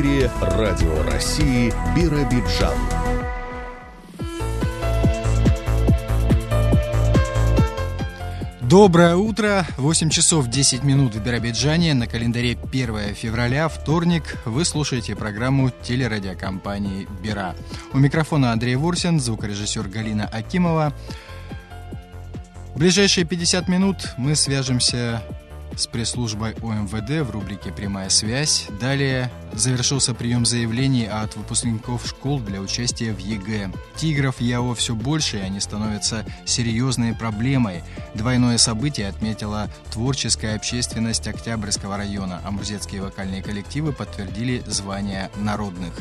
эфире Радио России «Биробиджан». Доброе утро. 8 часов 10 минут в Биробиджане. На календаре 1 февраля, вторник. Вы слушаете программу телерадиокомпании «Бира». У микрофона Андрей Вурсен, звукорежиссер Галина Акимова. В ближайшие 50 минут мы свяжемся с пресс-службой ОМВД в рубрике «Прямая связь». Далее завершился прием заявлений от выпускников школ для участия в ЕГЭ. Тигров ЕАО все больше, и они становятся серьезной проблемой. Двойное событие отметила творческая общественность Октябрьского района. Амурзецкие вокальные коллективы подтвердили звание народных.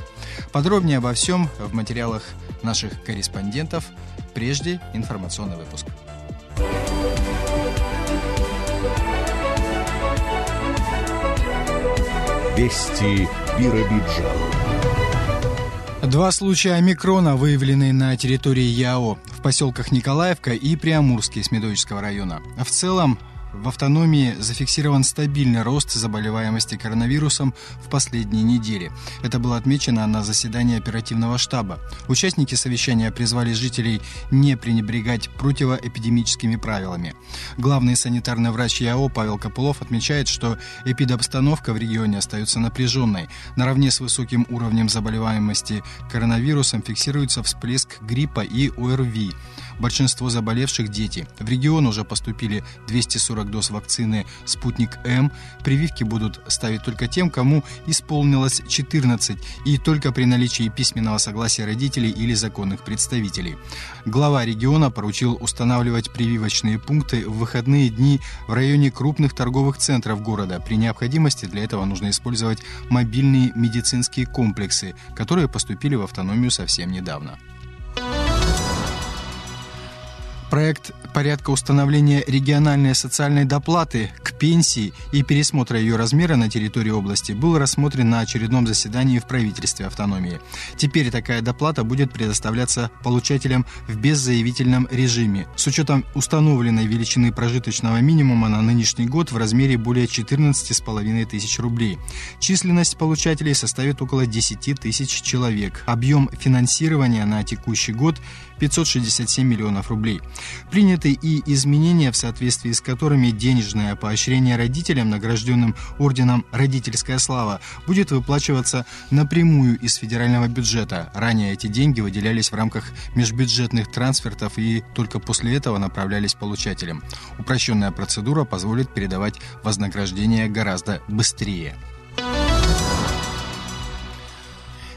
Подробнее обо всем в материалах наших корреспондентов. Прежде информационный выпуск. Вести Биробиджана. 2 случая омикрона выявлены на территории ЕАО в поселках Николаевка и Приамурский Смедовического района. В целом в автономии зафиксирован стабильный рост заболеваемости коронавирусом в последние недели. Это было отмечено на заседании оперативного штаба. Участники совещания призвали жителей не пренебрегать противоэпидемическими правилами. Главный санитарный врач ЯО Павел Копылов отмечает, что эпидобстановка в регионе остается напряженной. Наравне с высоким уровнем заболеваемости коронавирусом фиксируется всплеск гриппа и ОРВИ. Большинство заболевших – дети. В регион уже поступили 240 доз вакцины «Спутник М». Прививки будут ставить только тем, кому исполнилось 14, и только при наличии письменного согласия родителей или законных представителей. Глава региона поручил устанавливать прививочные пункты в выходные дни в районе крупных торговых центров города. При необходимости для этого нужно использовать мобильные медицинские комплексы, которые поступили в автономию совсем недавно. Проект порядка установления региональной социальной доплаты к пенсии и пересмотра ее размера на территории области был рассмотрен на очередном заседании в правительстве автономии. Теперь такая доплата будет предоставляться получателям в беззаявительном режиме с учетом установленной величины прожиточного минимума на нынешний год в размере более 14,5 тысяч рублей. Численность получателей составит около 10 тысяч человек. Объем финансирования на текущий год – 567 миллионов рублей. Приняты и изменения, в соответствии с которыми денежное поощрение родителям, награжденным орденом «Родительская слава», будет выплачиваться напрямую из федерального бюджета. Ранее эти деньги выделялись в рамках межбюджетных трансфертов и только после этого направлялись получателям. Упрощенная процедура позволит передавать вознаграждение гораздо быстрее.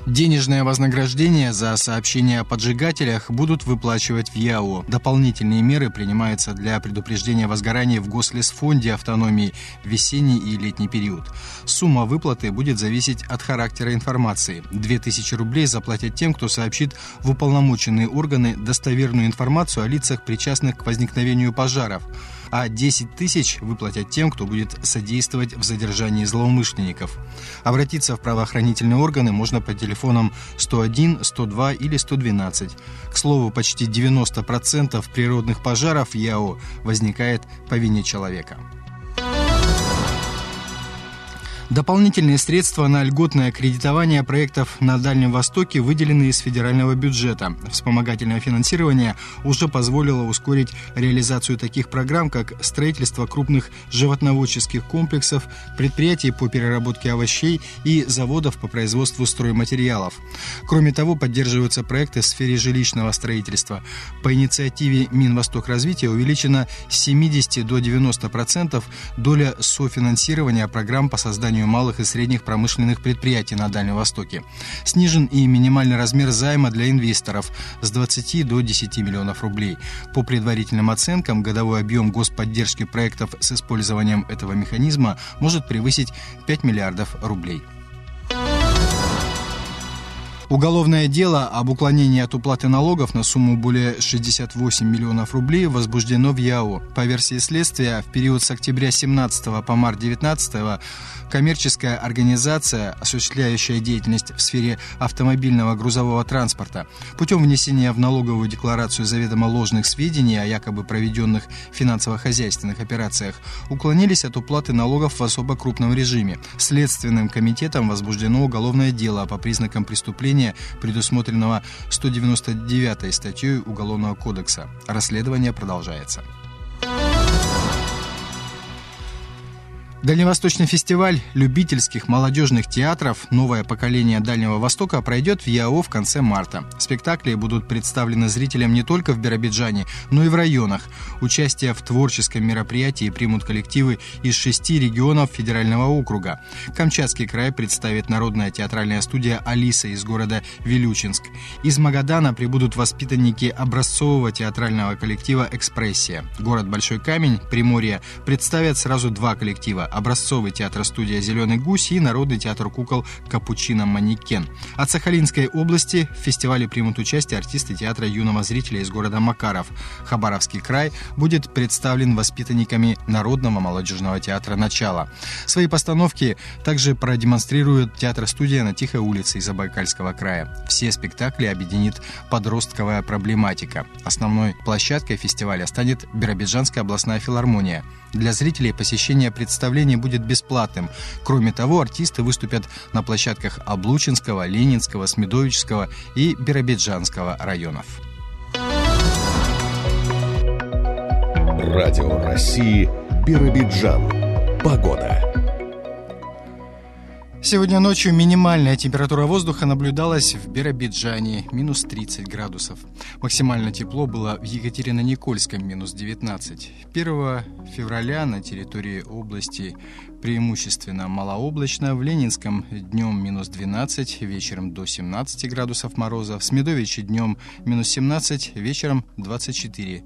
Денежное вознаграждение за сообщения о поджигателях будут выплачивать в ЕАО. Дополнительные меры принимаются для предупреждения возгораний в Гослесфонде автономии в весенний и летний период. Сумма выплаты будет зависеть от характера информации. 2000 рублей заплатят тем, кто сообщит в уполномоченные органы достоверную информацию о лицах, причастных к возникновению пожаров, а 10 тысяч выплатят тем, кто будет содействовать в задержании злоумышленников. Обратиться в правоохранительные органы можно по телефонам 101, 102 или 112. К слову, почти 90% природных пожаров в ЯО возникает по вине человека. Дополнительные средства на льготное кредитование проектов на Дальнем Востоке выделены из федерального бюджета. Вспомогательное финансирование уже позволило ускорить реализацию таких программ, как строительство крупных животноводческих комплексов, предприятий по переработке овощей и заводов по производству стройматериалов. Кроме того, поддерживаются проекты в сфере жилищного строительства. По инициативе Минвостокразвития увеличена с 70 до 90% доля софинансирования программ по созданию малых и средних промышленных предприятий на Дальнем Востоке. Снижен и минимальный размер займа для инвесторов с 20 до 10 миллионов рублей. По предварительным оценкам, годовой объем господдержки проектов с использованием этого механизма может превысить 5 миллиардов рублей. Уголовное дело об уклонении от уплаты налогов на сумму более 68 миллионов рублей возбуждено в ЕАО. По версии следствия, в период с октября 2017 по март 2019 коммерческая организация, осуществляющая деятельность в сфере автомобильного грузового транспорта, путем внесения в налоговую декларацию заведомо ложных сведений о якобы проведенных финансово-хозяйственных операциях, уклонились от уплаты налогов в особо крупном режиме. Следственным комитетом возбуждено уголовное дело по признакам преступления, предусмотренного 199-й статьей Уголовного кодекса. Расследование продолжается. Дальневосточный фестиваль любительских молодежных театров «Новое поколение Дальнего Востока» пройдет в ЯО в конце марта. Спектакли будут представлены зрителям не только в Биробиджане, но и в районах. Участие в творческом мероприятии примут коллективы из 6 регионов федерального округа. Камчатский край представит народная театральная студия «Алиса» из города Вилючинск. Из Магадана прибудут воспитанники образцового театрального коллектива «Экспрессия». Город Большой Камень, Приморье, представят сразу 2 коллектива: образцовый театр-студия «Зеленый гусь» и народный театр кукол «Капучино Манекен». От Сахалинской области в фестивале примут участие артисты театра юного зрителя из города Макаров. Хабаровский край будет представлен воспитанниками Народного молодежного театра «Начало». Свои постановки также продемонстрирует театр-студия на Тихой улице из Забайкальского края. Все спектакли объединит подростковая проблематика. Основной площадкой фестиваля станет Биробиджанская областная филармония. Для зрителей посещение представления будет бесплатным. Кроме того, артисты выступят на площадках Облучинского, Ленинского, Смедовического и Биробиджанского районов. Радио России, Биробиджан. Погода. Сегодня ночью минимальная температура воздуха наблюдалась в Биробиджане – минус 30 градусов. Максимально тепло было в Екатерино-Никольском – минус 19. 1 февраля на территории области преимущественно малооблачно. В Ленинском днем минус 12, вечером до 17 градусов мороза. В Смедовиче днем минус 17, вечером 24.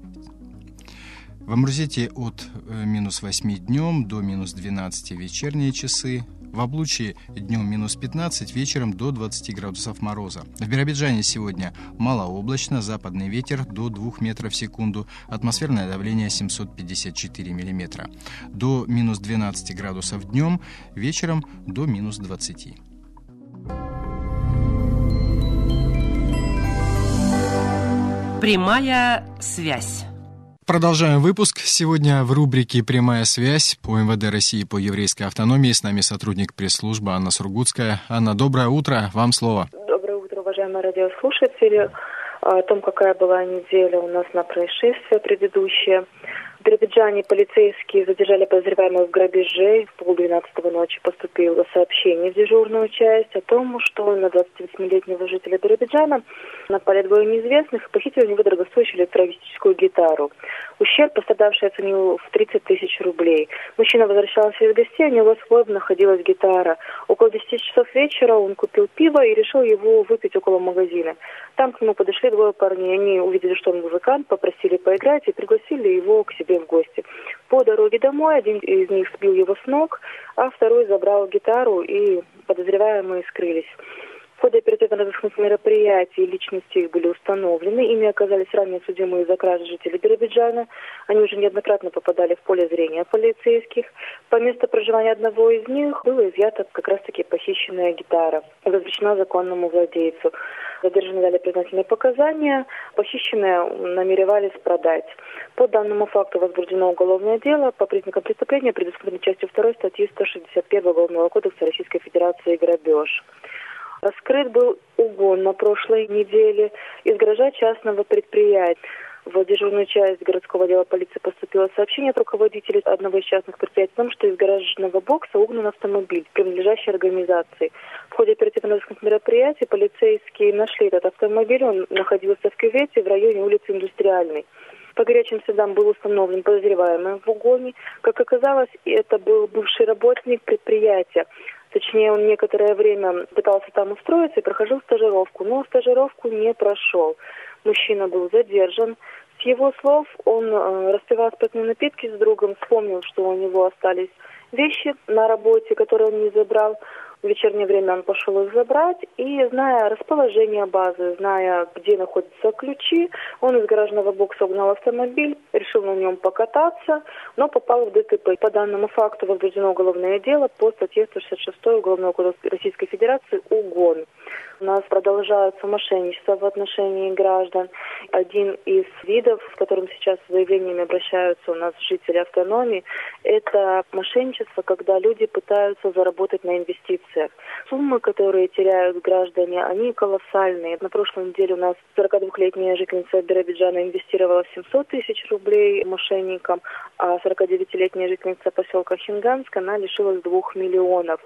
В Амрузете от минус 8 днем до минус 12 вечерние часы. В Облучье днем минус 15, вечером до 20 градусов мороза. В Биробиджане сегодня малооблачно, западный ветер до 2 метров в секунду, атмосферное давление 754 миллиметра. До минус 12 градусов днем, вечером до минус 20. Прямая связь. Продолжаем выпуск. Сегодня в рубрике «Прямая связь» по МВД России по еврейской автономии с нами сотрудник пресс-службы Анна Сургутская. Анна, доброе утро. Вам слово. Доброе утро, уважаемые радиослушатели. О том, какая была неделя у нас на происшествие предыдущее. В Биробиджане полицейские задержали подозреваемых в грабеже. В 11:30 ночи поступило сообщение в дежурную часть о том, что на 28-летнего жителя Биробиджана напали двое неизвестных и похитили у него дорогостоящую электроакустическую гитару. Ущерб пострадавший оценил в 30 тысяч рублей. Мужчина возвращался из гостей, у него слоем находилась гитара. Около 10 часов вечера он купил пиво и решил его выпить около магазина. Там к нему подошли двое парней. Они увидели, что он музыкант, попросили поиграть и пригласили его к себе в гости. По дороге домой один из них сбил его с ног, а второй забрал гитару, и подозреваемые скрылись. В ходе оперативно-розыскных мероприятий личности их были установлены. Ими оказались ранее судимые за кражи жители Биробиджана. Они уже неоднократно попадали в поле зрения полицейских. По месту проживания одного из них была изъята как раз-таки похищенная гитара и возвращена законному владельцу. Задержанные дали признательные показания. Похищенное намеревались продать. По данному факту возбуждено уголовное дело по признакам преступления, предусмотренной частью 2 статьи 161 Уголовного кодекса Российской Федерации «Грабеж». Раскрыт был угон на прошлой неделе из гаража частного предприятия. В дежурную часть городского отдела полиции поступило сообщение от руководителя одного из частных предприятий о том, что из гаражного бокса угнан автомобиль, принадлежащий организации. В ходе оперативно-розыскных мероприятий полицейские нашли этот автомобиль. Он находился в кювете в районе улицы Индустриальной. По горячим следам был установлен подозреваемый в угоне. Как оказалось, это был бывший работник предприятия. Точнее, он некоторое время пытался там устроиться и проходил стажировку, но стажировку не прошел. Мужчина был задержан. С его слов, он распивал спиртные напитки с другом, вспомнил, что у него остались вещи на работе, которые он не забрал. В вечернее время он пошел их забрать, и, зная расположение базы, зная, где находятся ключи, он из гаражного бокса угнал автомобиль, решил на нем покататься, но попал в ДТП. По данному факту возбуждено уголовное дело по статье 166 Уголовного кодекса Российской Федерации «Угон». У нас продолжаются мошенничества в отношении граждан. Один из видов, с которым сейчас с заявлениями обращаются у нас жители автономии, это мошенничество, когда люди пытаются заработать на инвестициях. Суммы, которые теряют граждане, они колоссальные. На прошлой неделе у нас 42-летняя жительница Биробиджана инвестировала 700 тысяч рублей мошенникам, а 49-летняя жительница поселка Хинганска, она лишилась 2 миллионов.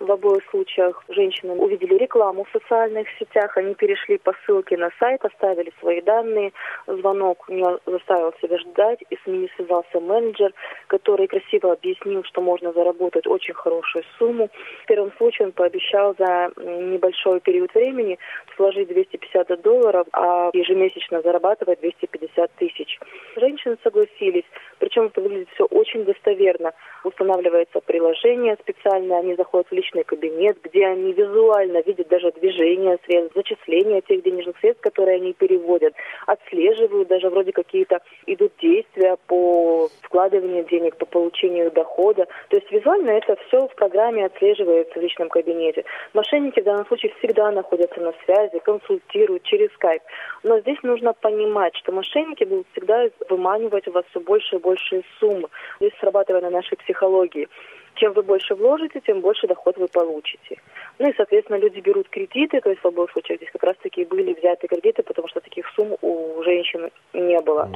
В обоих случаях женщины увидели рекламу в социальных сетях, они перешли по ссылке на сайт, оставили свои данные. Звонок не заставил себя ждать, и с ними связался менеджер, который красиво объяснил, что можно заработать очень хорошую сумму. В первом случае он пообещал за небольшой период времени сложить $250, а ежемесячно зарабатывать 250 тысяч. Женщины согласились, причем это выглядит все очень достоверно. Устанавливается приложение специальное, они заходят в личный кабинет, где они визуально видят даже движение средств, зачисление тех денежных средств, которые они переводят, отслеживают, даже вроде какие-то идут действия по вкладыванию денег, по получению дохода. То есть визуально это все в программе отслеживается в личном кабинете. Мошенники в данном случае всегда находятся на связи, консультируют через скайп. Но здесь нужно понимать, что мошенники будут всегда выманивать у вас все больше и большие суммы. Здесь срабатывая на нашей психологии. Чем вы больше вложите, тем больше доход вы получите. Ну и, соответственно, люди берут кредиты, то есть в обоих случаях здесь как раз-таки были взяты кредиты, потому что таких сумм у женщин не было.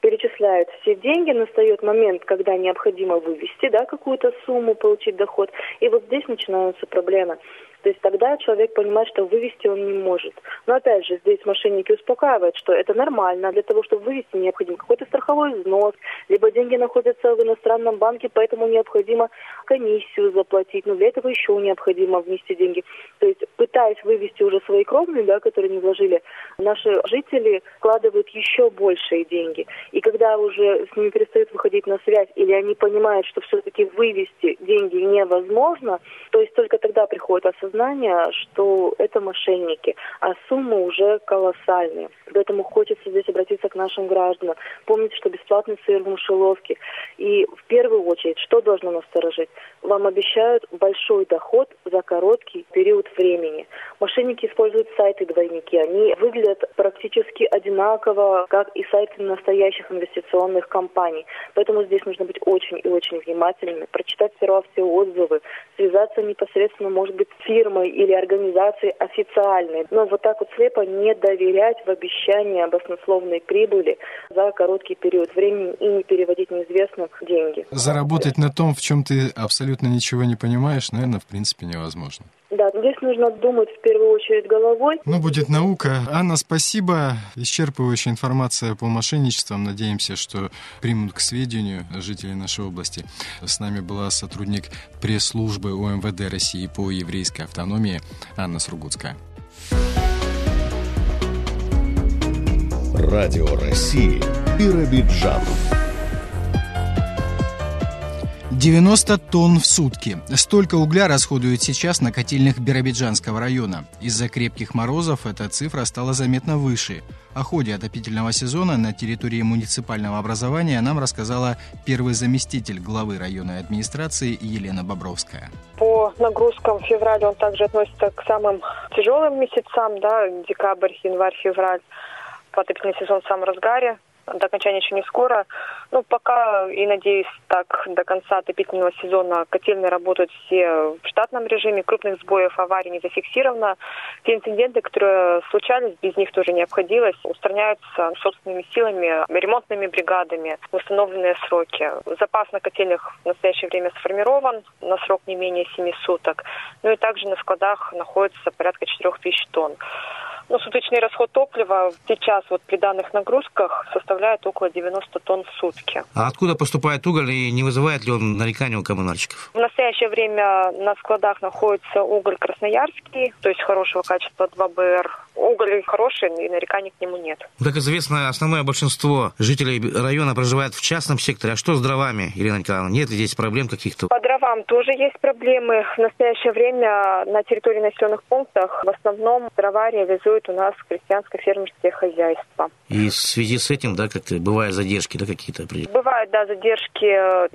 Перечисляют все деньги, настает момент, когда необходимо вывести какую-то сумму, получить доход, и вот здесь начинаются проблемы. То есть тогда человек понимает, что вывести он не может. Но опять же, здесь мошенники успокаивают, что это нормально. Для того, чтобы вывести, необходим какой-то страховой взнос, либо деньги находятся в иностранном банке, поэтому необходимо комиссию заплатить. Но для этого еще необходимо внести деньги. То есть, пытаясь вывести уже свои кровные, которые не вложили, наши жители вкладывают еще большие деньги. И когда уже с ними перестают выходить на связь, или они понимают, что все-таки вывести деньги невозможно, то есть только тогда приходит осознание, что это мошенники, а суммы уже колоссальные. Поэтому хочется здесь обратиться к нашим гражданам. Помните, что бесплатный сыр в мышеловке. И в первую очередь, что должно насторожить? Вам обещают большой доход за короткий период времени. Мошенники используют сайты-двойники. Они выглядят практически одинаково, как и сайты настоящих инвестиционных компаний. Поэтому здесь нужно быть очень и очень внимательными, прочитать сперва все отзывы, связаться непосредственно, может быть, с фирмой или организацией официальной. Но вот так вот слепо не доверять в обещание об основной прибыли за короткий период времени и не переводить неизвестным деньги. Заработать на том, в чем ты абсолютно ничего не понимаешь, наверное, в принципе невозможно. Да, здесь нужно думать в первую очередь головой. Ну, будет наука. Анна, спасибо. Исчерпывающая информация по мошенничествам. Надеемся, что примут к сведению жителей нашей области. С нами была сотрудник пресс-службы ОМВД России по еврейской автономии Анна Сургутская. Радио России. Биробиджан. 90 тонн в сутки. Столько угля расходуют сейчас на котельных Биробиджанского района. Из-за крепких морозов эта цифра стала заметно выше. О ходе отопительного сезона на территории муниципального образования нам рассказала первый заместитель главы районной администрации Елена Бобровская. По нагрузкам февраль он также относится к самым тяжелым месяцам, декабрь, январь, февраль. Отопительный сезон в самом разгаре. До окончания еще не скоро. Но пока, и надеюсь, так до конца отопительного сезона котельные работают все в штатном режиме. Крупных сбоев, аварий не зафиксировано. Те инциденты, которые случались, без них тоже не обходилось, устраняются собственными силами, ремонтными бригадами в установленные сроки. Запас на котельных в настоящее время сформирован на срок не менее 7 суток. Ну и также на складах находится порядка 4000 тонн. Суточный расход топлива сейчас при данных нагрузках составляет около 90 тонн в сутки. А откуда поступает уголь и не вызывает ли он нареканий у коммунальщиков? В настоящее время на складах находится уголь красноярский, то есть хорошего качества 2БР. уголь хороший, и нареканий к нему нет. Как известно, основное большинство жителей района проживает в частном секторе. А что с дровами, Елена Николаевна? Нет ли здесь проблем каких-то? По дровам тоже есть проблемы. В настоящее время на территории населенных пунктов в основном дрова реализуют у нас крестьянско-фермерские хозяйства. И в связи с этим, да, как-то бывают задержки, да, какие-то? Бывают, да, задержки.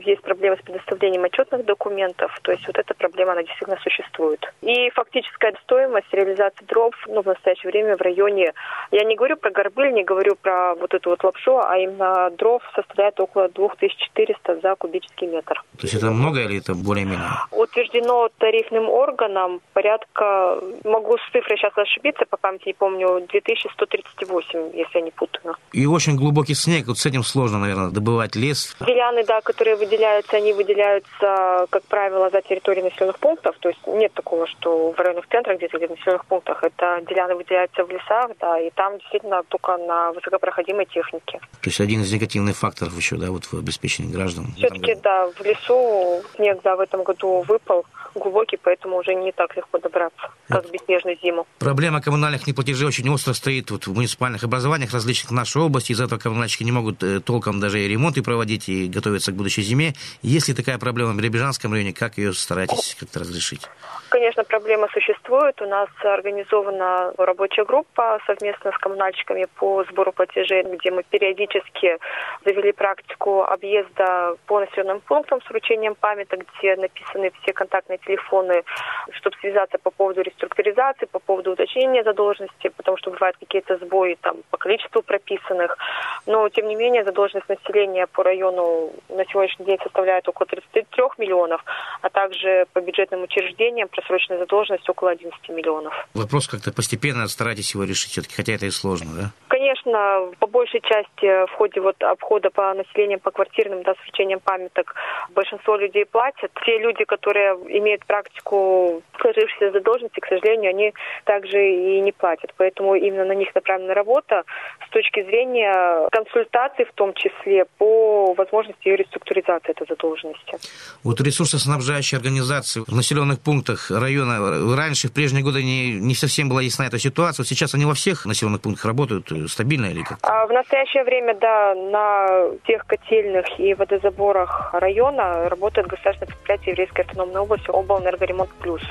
Есть проблемы с предоставлением отчетных документов. То есть вот эта проблема, она действительно существует. И фактическая стоимость реализации дров, в настоящее время в районе, я не говорю про горбыль, не говорю про вот эту вот лапшу, а именно дров составляет около 2400 за кубический метр. То есть это много или это более-менее? Утверждено тарифным органом порядка, могу с цифрой сейчас ошибиться, по памяти не помню, 2138, если я не путаю. И очень глубокий снег, вот с этим сложно, наверное, добывать лес. Деляны, да, которые выделяются, они выделяются, как правило, за территорией населенных пунктов, то есть нет такого, что в районных центрах, где-то в населенных пунктах, это деляны выделяются в лесах, да, и там действительно только на высокопроходимой технике. То есть один из негативных факторов еще, да, вот в обеспечении граждан. Все-таки, да, в лесу снег, да, в этом году выпал глубокий, поэтому уже не так легко добраться, как в беснежную зиму. Проблема коммунальных неплатежей очень остро стоит вот в муниципальных образованиях различных нашей области, из-за этого коммунальщики не могут толком даже и ремонты проводить, и готовиться к будущей зиме. Есть ли такая проблема в Биробиджанском районе, как ее стараетесь как-то разрешить? Конечно, проблема существует. У нас организована рабочая группа совместно с коммунальщиками по сбору платежей, где мы периодически завели практику объезда по населенным пунктам с вручением памяток, где написаны все контактные телефоны, чтобы связаться по поводу реструктуризации, по поводу уточнения задолженности, потому что бывают какие-то сбои там по количеству прописанных. Но, тем не менее, задолженность населения по району на сегодняшний день составляет около 33 миллионов, а также по бюджетным учреждениям просроченная задолженность около 11 миллионов. Вопрос как-то постепенно старайтесь его решить все-таки, хотя это и сложно, да? Конечно, по большей части в ходе вот обхода по населению, по квартирным, да, с вручением памяток, большинство людей платят. Те люди, которые имеют практику сложившейся задолженности, к сожалению, они также и не платят. Поэтому именно на них направлена работа с точки зрения консультаций, в том числе по возможности ее реструктуризации этой задолженности. Вот ресурсоснабжающие организации в населенных пунктах района раньше, в прежние годы, не совсем была ясна эта ситуация. Сейчас они во всех населенных пунктах работают стабильно или как? В настоящее время, да, на тех котельных и водозаборах района работает государственное предприятие Еврейской автономной области «Облэнергоремонт Плюс».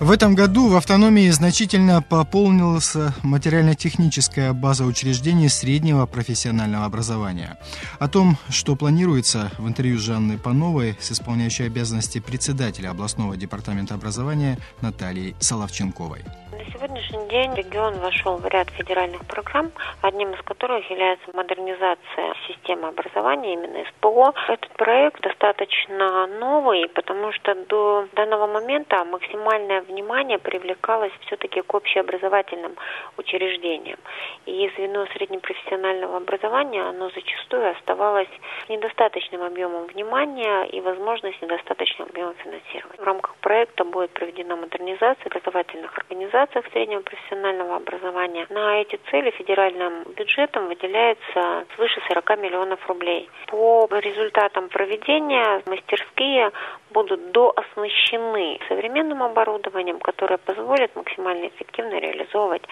В этом году в автономии значительно пополнилась материально-техническая база учреждений среднего профессионального образования. О том, что планируется, в интервью с Жанной Пановой с исполняющей обязанности председателя областного департамента образования Натальей Соловченковой. На сегодняшний день регион вошел в ряд федеральных программ, одним из которых является модернизация системы образования, именно СПО. Этот проект достаточно новый, потому что до данного момента максимальное внимание привлекалось все-таки к общеобразовательным учреждениям. И звено среднепрофессионального образования, оно зачастую оставалось с недостаточным объемом внимания и, возможно, с недостаточным объемом финансирования. В рамках проекта будет проведена модернизация образовательных организаций, среднего профессионального образования. На эти цели федеральным бюджетом выделяется свыше 40 миллионов рублей. По результатам проведения мастерские будут дооснащены современным оборудованием, которое позволит максимально эффективно реализовывать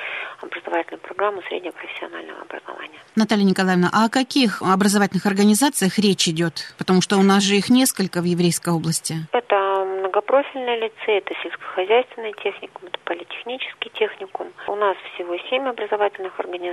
образовательную программу среднего профессионального образования. Наталья Николаевна, а о каких образовательных организациях речь идет? Потому что у нас же их несколько в Еврейской области. Это многопрофильные лицеи, это сельскохозяйственный техникум, это политехнический техникум. У нас всего 7 образовательных организаций.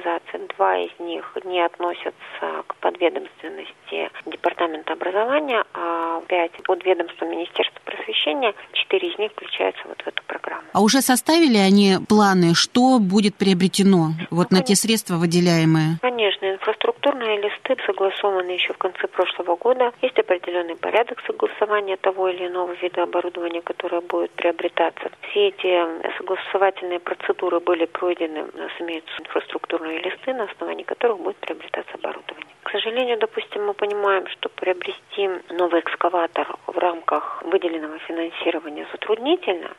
2 из них не относятся к подведомственности департамента образования, а 5 под ведомством Министерства просвещения. 4 из них включаются вот в эту программу. А уже составили они планы, что будет приобретено вот на те средства выделяемые? Конечно, инфраструктурные листы согласованы еще в конце прошлого года. Есть определенный порядок согласования того или иного вида оборудования, которое будет приобретаться. Все эти согласовательные процедуры были пройдены. У нас имеются инфраструктурные листы, на основании которых будет приобретаться оборудование. К сожалению, допустим, мы понимаем, что приобрести новый экскаватор в рамках выделенного финансирования затруднительно,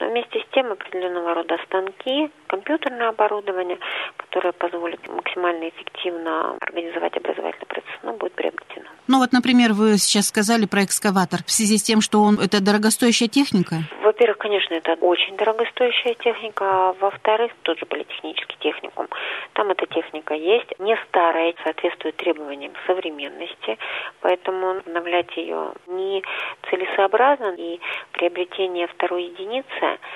но вместе с тем определенного рода станки, компьютерное оборудование, которое позволит максимально эффективно организовать образовательный процесс, будет приобретено. Например, вы сейчас сказали про экскаватор в связи с тем, что это дорогостоящая техника? Во-первых, конечно, Конечно, это очень дорогостоящая техника. А во-вторых, тот же политехнический техникум. Там эта техника есть, не старая, соответствует требованиям современности. Поэтому обновлять ее не целесообразно. И приобретение второй единицы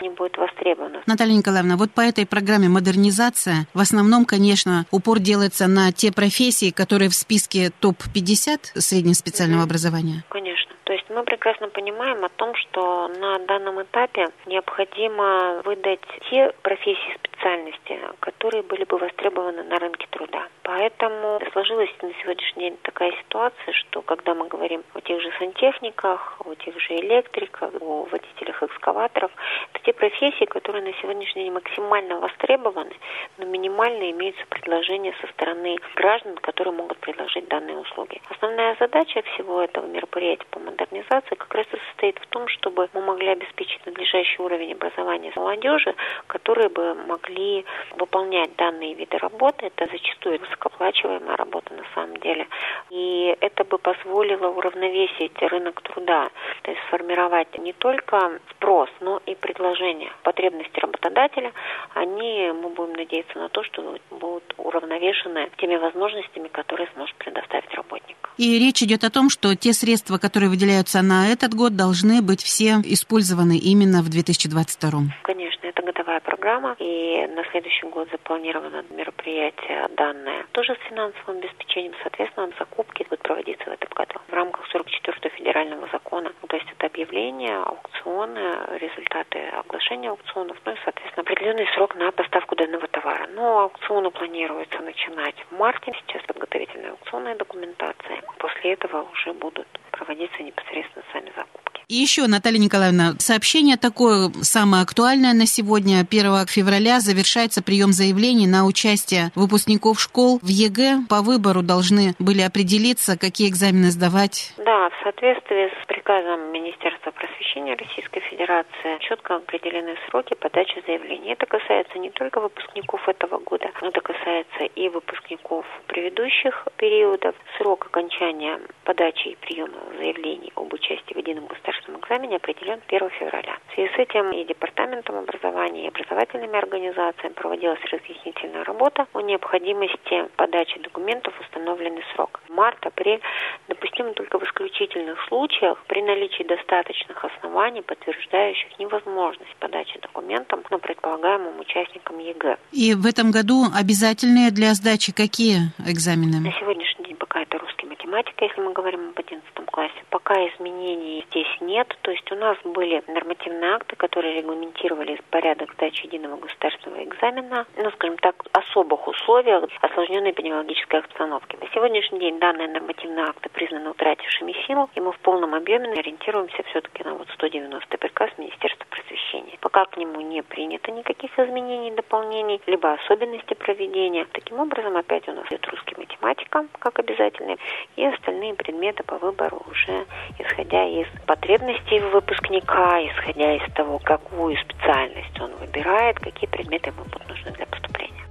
не будет востребовано. Наталья Николаевна, вот по этой программе модернизация в основном, конечно, упор делается на те профессии, которые в списке топ-50 среднеспециального образования? Конечно. То есть мы прекрасно понимаем о том, что на данном этапе необходимо выдать те профессии и специальности, которые были бы востребованы на рынке труда. Поэтому сложилась на сегодняшний день такая ситуация, что когда мы говорим о тех же сантехниках, о тех же электриках, о водителях экскаваторов, это те профессии, которые на сегодняшний день максимально востребованы, но минимально имеются предложения со стороны граждан, которые могут предложить данные услуги. Основная задача всего этого мероприятия по модернизации как раз и состоит в том, чтобы мы могли обеспечить надлежащий уровень образования молодежи, которые бы могли выполнять данные виды работы. Это зачастую высокооплачиваемая работа на самом деле. И это бы позволило уравновесить рынок труда, то есть сформировать не только спрос, но и предложение. Потребности работодателя, мы будем надеяться на то, что будут уравновешены теми возможностями, которые сможет предоставить работник. И речь идет о том, что те средства, которые выделяются на этот год, должны быть все использованы именно в 2022. Конечно, это годовая программа, и на следующий год запланировано мероприятие данное тоже с финансовым обеспечением, соответственно, закупки будут проводиться в этом году в рамках 44-го федерального закона. То есть это объявления, аукционы, результаты оглашения аукционов, ну и, соответственно, определенный срок на поставку данного товара. Но аукционы планируется начинать в марте, сейчас подготовительная аукционная документация. После этого уже будут проводиться непосредственно сами закупки. И еще, Наталья Николаевна, сообщение такое, самое актуальное на сегодня, 1 февраля завершается прием заявлений на участие выпускников школ в ЕГЭ. По выбору должны были определиться, какие экзамены сдавать. Да, в соответствии с приказом Министерства просвещения Российской Федерации четко определены сроки подачи заявлений. Это касается не только выпускников этого года, но это касается и выпускников предыдущих периодов. Срок окончания подачи и приема заявлений об участии в едином государственном экзамене определен 1 февраля. В связи с этим и Департаментом образования, и образовательными организациями проводилась разъяснительная работа о необходимости подачи документов в установленный срок. Март-апрель допустимо только в исключительных случаях при наличии достаточных оснований, подтверждающих невозможность подачи документов на предполагаемым участникам ЕГЭ. И в этом году обязательные для сдачи какие экзамены? На сегодняшний день пока это русский, математика, если мы говорим об 11 классе. Пока изменений здесь нет. То есть у нас были нормативные акты, которые регламентировали порядок сдачи единого государственного экзамена, скажем так, в особых условиях осложненной эпидемиологической обстановки. На сегодняшний день данные нормативные акты признаны утратившими силу, и мы в полном объеме ориентируемся все-таки на 190-й приказ Министерства просвещения. Пока к нему не принято никаких изменений, дополнений, либо особенностей проведения. Таким образом, опять у нас идет русский, математика, как обязательный, и остальные предметы по выбору уже исходя из потребностей выпускника, исходя из того, какую специальность он выбирает, какие предметы ему будут нужны для поступления.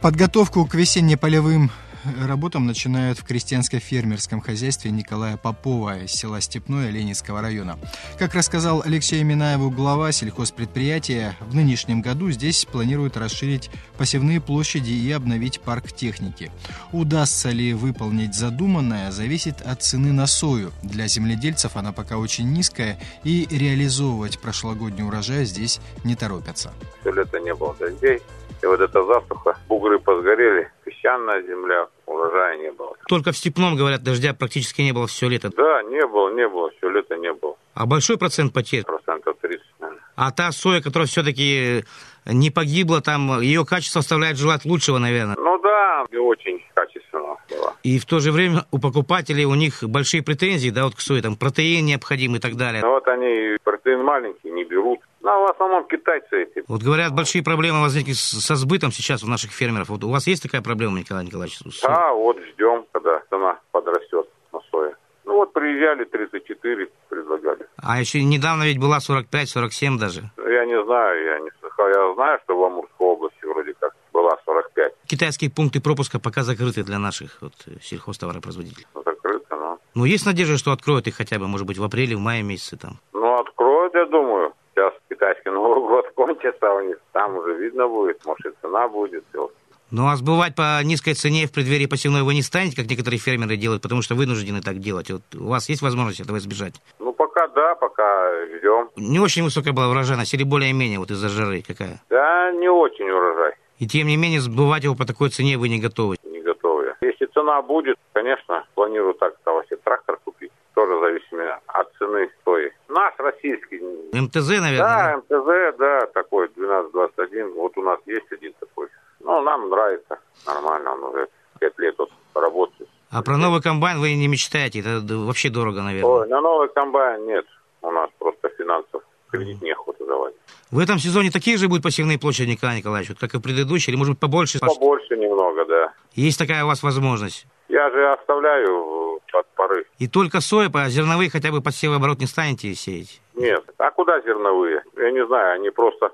Подготовку к весенне-полевым работам начинают в крестьянско-фермерском хозяйстве Николая Попова из села Степное Ленинского района. Как рассказал Алексею Минаеву глава сельхозпредприятия, в нынешнем году здесь планируют расширить посевные площади и обновить парк техники. Удастся ли выполнить задуманное, зависит от цены на сою. Для земледельцев она пока очень низкая, и реализовывать прошлогодний урожай здесь не торопятся. Все лето не было дождей, и вот эта засуха, бугры посгорели, песчаная земля, урожая не было. Только в Степном, говорят, дождя практически не было все лето. Да, не было, все лето не было. А большой процент потерь? Процентов 30, наверное. А та соя, которая все-таки не погибла, там ее качество оставляет желать лучшего, наверное. Ну да, не очень качественно было. И в то же время у покупателей, у них большие претензии, да, вот к сое, там протеин необходим и так далее. Ну вот они протеин маленький не берут. В основном китайцы эти. Вот говорят, большие проблемы возникли со сбытом сейчас у наших фермеров. Вот у вас есть такая проблема, Николай Николаевич? Да, вот ждем, когда цена подрастет на сою. Вот приезжали 34, предлагали. А еще недавно ведь была 45-47 даже. Я не знаю, я не слыхал. Я знаю, что в Амурской области вроде как была 45. Китайские пункты пропуска пока закрыты для наших сельхозтоваропроизводителей. Закрыто, но. Есть надежда, что откроют их хотя бы, может быть, в апреле, в мае месяце там. вот я думаю, сейчас китайский Новый год кончится, у них там уже видно будет, может, и цена будет. Ну, а сбывать по низкой цене в преддверии посевной вы не станете, как некоторые фермеры делают, потому что вынуждены так делать. Вот у вас есть возможность этого избежать? Ну, пока да, пока ведем. Не очень высокая была урожайность или более-менее вот из-за жары какая? Да, не очень урожай. И тем не менее сбывать его по такой цене вы не готовы? Не готовы. Если цена будет, конечно, планирую так, если трактор купить, тоже зависимо от цены той. Наш российский. МТЗ, наверное? Да, МТЗ, да, такой 12-21, вот у нас есть один такой. Ну, нам нравится. Нормально, он уже 5 лет вот работает. А про новый комбайн вы не мечтаете? Это вообще дорого, наверное. Ой, на новый комбайн нет. У нас просто финансов кредит неохота давать. В этом сезоне такие же будут посевные площади, Николай Николаевич, вот как и в предыдущие, или, может быть, побольше? Побольше немного, да. Есть такая у вас возможность? Я же оставляю под поры. И только соя, а зерновые хотя бы под севооборот не станете сеять? Нет. А куда зерновые? Я не знаю, они просто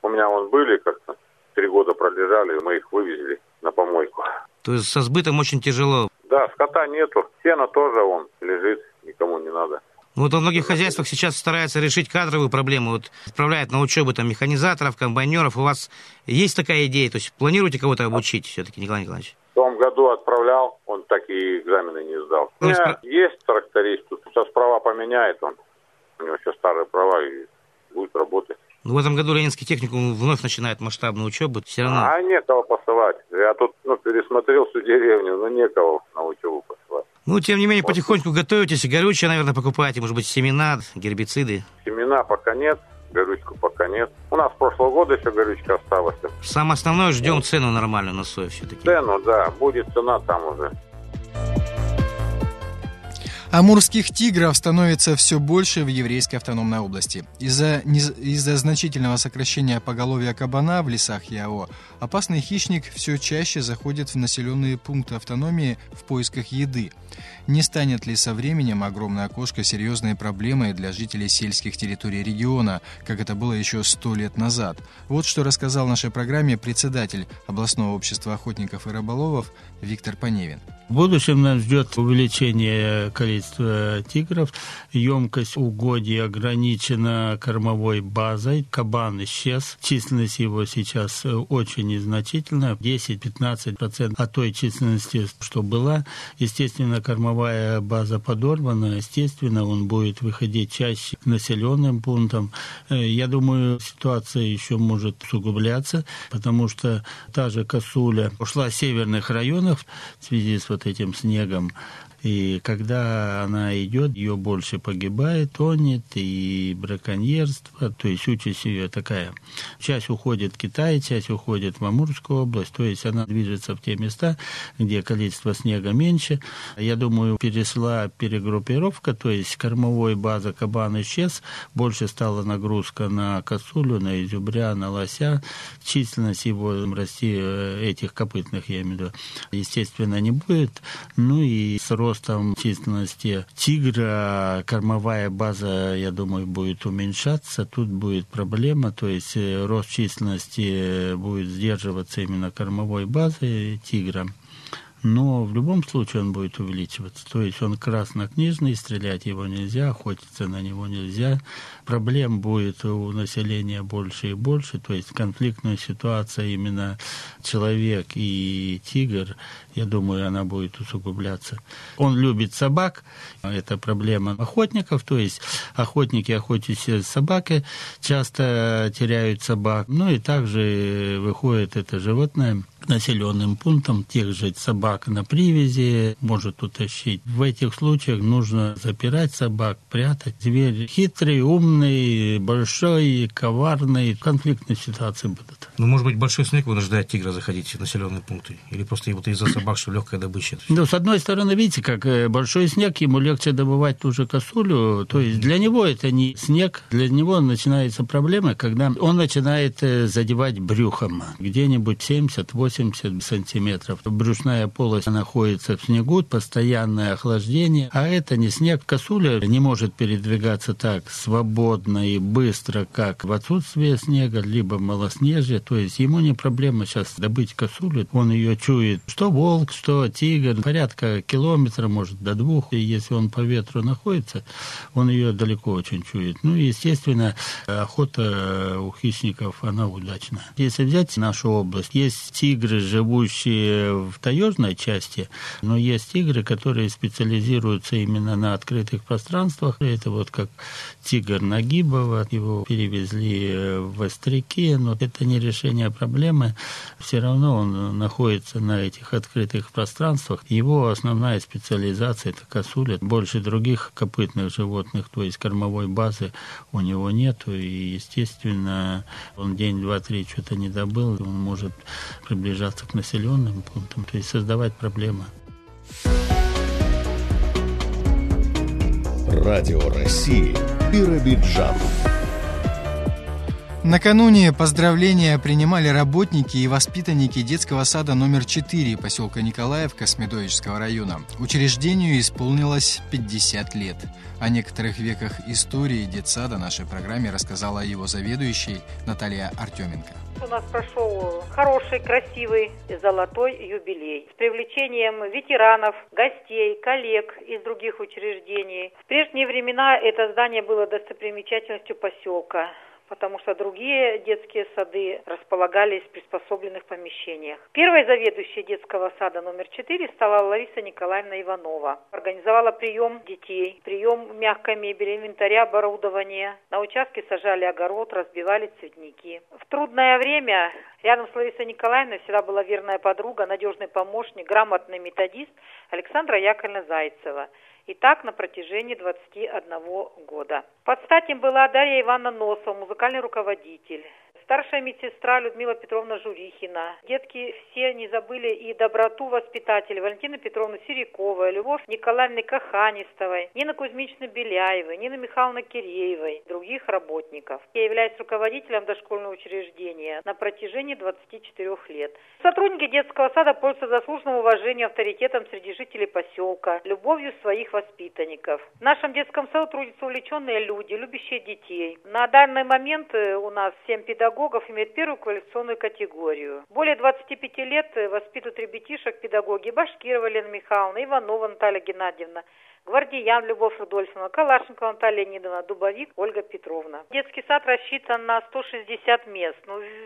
у меня вон были как-то. 3 года пролежали, мы их вывезли на помойку. То есть со сбытом очень тяжело? Да, скота нету, сено тоже он лежит, никому не надо. Вот во многих хозяйствах сейчас стараются решить кадровую проблему, вот отправляют на учебу там механизаторов, комбайнеров. У вас есть такая идея? То есть планируете кого-то обучить все-таки, Николай Николаевич? В том году отправлял, он такие экзамены не сдал. У меня есть тракторист, тут сейчас права поменяет он. У него сейчас старые права и будет работать. В этом году Ленинский техникум вновь начинает масштабную учебу. Все равно... А некого посылать. Я тут пересмотрел всю деревню, но некого на учебу посылать. Ну, тем не менее, вот. Потихоньку готовитесь. Горючее, наверное, покупаете. Может быть, семена, гербициды? Семена пока нет, горючку пока нет. У нас с прошлого года еще горючка осталась. Самое основное, ждем цену нормальную на сою все-таки. Цену, да. Будет цена там уже. Амурских тигров становится все больше в Еврейской автономной области. Из-за значительного сокращения поголовья кабана в лесах ЕАО опасный хищник все чаще заходит в населенные пункты автономии в поисках еды. Не станет ли со временем огромная кошка серьезной проблемой для жителей сельских территорий региона, как это было еще 100 лет назад? Вот что рассказал в нашей программе председатель областного общества охотников и рыболовов Виктор Паневин. В будущем нас ждет увеличение количества тигров, емкость угодья ограничена кормовой базой, кабан исчез, численность его сейчас очень незначительная, 10-15% от той численности, что была. Естественно, кормовая база подорвана, естественно, он будет выходить чаще к населенным пунктам. Я думаю, ситуация еще может усугубляться, потому что та же косуля ушла с северных районов в связи с этим снегом. И когда она идет, ее больше погибает, тонет, и браконьерство, то есть участь ее такая. Часть уходит в Китай, часть уходит в Амурскую область, то есть она движется в те места, где количество снега меньше. Я думаю, перешла перегруппировка, то есть кормовой база кабан исчез, больше стала нагрузка на косулю, на изюбря, на лося. Численность его расти, этих копытных, я имею в виду, естественно, не будет. Ну и с рост там численности тигра, кормовая база, я думаю, будет уменьшаться. Тут будет проблема, то есть рост численности будет сдерживаться именно кормовой базой тигра. Но в любом случае он будет увеличиваться. То есть он краснокнижный, стрелять его нельзя, охотиться на него нельзя. Проблем будет у населения больше и больше. То есть конфликтная ситуация именно человек и тигр, я думаю, она будет усугубляться. Он любит собак. Это проблема охотников. То есть охотники, охотящиеся с собакой, часто теряют собак. Ну и также выходит это животное населенным пунктом, тех же собак на привязи может утащить. В этих случаях нужно запирать собак, прятать. Зверь хитрый, умный, большой, коварный. Конфликтные ситуации будут. Ну, может быть, большой снег вынуждает тигра заходить в населенные пункты? Или просто его из-за собак, что легкая добыча? Ну, с одной стороны, видите, как большой снег, ему легче добывать ту же косулю. То есть для него это не снег. Для него начинается проблема, когда он начинает задевать брюхом где-нибудь 70-80 сантиметров. Брюшная полость школа находится в снегу, постоянное охлаждение, а это не снег. Косуля не может передвигаться так свободно и быстро, как в отсутствие снега, либо малоснежье. То есть ему не проблема сейчас добыть косулю, он ее чует. Что волк, что тигр, порядка километра, может, до 2. И если он по ветру находится, он ее далеко очень чует. Ну и, естественно, охота у хищников, она удачна. Если взять нашу область, есть тигры, живущие в таежной части, но есть тигры, которые специализируются именно на открытых пространствах. Это вот как тигр Нагибова, его перевезли в Остряки, но это не решение проблемы. Все равно он находится на этих открытых пространствах. Его основная специализация – это косуля. Больше других копытных животных, то есть кормовой базы у него нету. И, естественно, он день, два, три что-то не добыл, он может приближаться к населенным пунктам, то есть создавать проблемы. Радио России, Биробиджан. Накануне поздравления принимали работники и воспитанники детского сада номер 4 поселка Николаевка Смедовичского района. Учреждению исполнилось 50 лет. О некоторых веках истории детсада нашей программе рассказала его заведующая Наталья Артеменко. У нас прошел хороший, красивый, золотой юбилей с привлечением ветеранов, гостей, коллег из других учреждений. В прежние времена это здание было достопримечательностью поселка, потому что другие детские сады располагались в приспособленных помещениях. Первой заведующей детского сада номер 4 стала Лариса Николаевна Иванова. Организовала прием детей, прием мягкой мебели, инвентаря, оборудования. На участке сажали огород, разбивали цветники. В трудное время рядом с Ларисой Николаевной всегда была верная подруга, надежный помощник, грамотный методист Александра Яковлевна Зайцева. И так на протяжении 21 года. Под стать им была Дарья Ивановна Носова, музыкальный руководитель, старшая медсестра Людмила Петровна Журихина. Детки все не забыли и доброту воспитателей Валентины Петровны Сериковой, Любовь Николаевны Каханистовой, Нины Кузьмичны Беляевой, Нины Михайловны Киреевой, других работников. Я являюсь руководителем дошкольного учреждения на протяжении 24 лет. Сотрудники детского сада пользуются заслуженным уважением, авторитетом среди жителей поселка, любовью своих воспитанников. В нашем детском саду трудятся увлеченные люди, любящие детей. На данный момент у нас 7 педагогов имеют первую квалификационную категорию. Более 25 лет воспитывают ребятишек педагоги Башкирова Елена Михайловна, Иванова Наталья Геннадьевна, Гвардиян Любовь Рудольфовна, Калашникова Наталья Леонидовна, Дубовик Ольга Петровна. Детский сад рассчитан на 160 мест.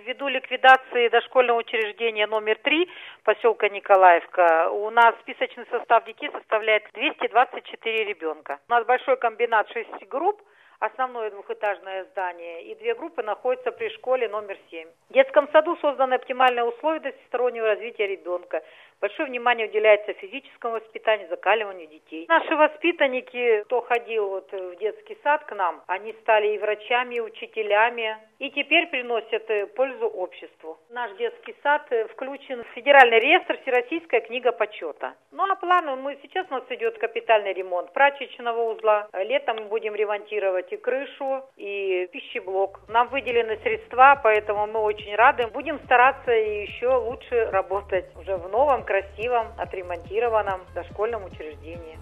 Ввиду ликвидации дошкольного учреждения номер 3 поселка Николаевка у нас списочный состав детей составляет 224 ребенка. У нас большой комбинат 6 групп. Основное двухэтажное здание и 2 группы находятся при школе номер 7. В детском саду созданы оптимальные условия для всестороннего развития ребенка. Большое внимание уделяется физическому воспитанию, закаливанию детей. Наши воспитанники, кто ходил вот в детский сад к нам, они стали и врачами, и учителями, и теперь приносят пользу обществу. Наш детский сад включен в федеральный реестр «Всероссийская книга почета». Ну а планы, сейчас у нас идет капитальный ремонт прачечного узла, летом мы будем ремонтировать и крышу, и пищеблок. Нам выделены средства, поэтому мы очень рады. Будем стараться еще лучше работать уже в новом, красивом, отремонтированном дошкольном учреждении.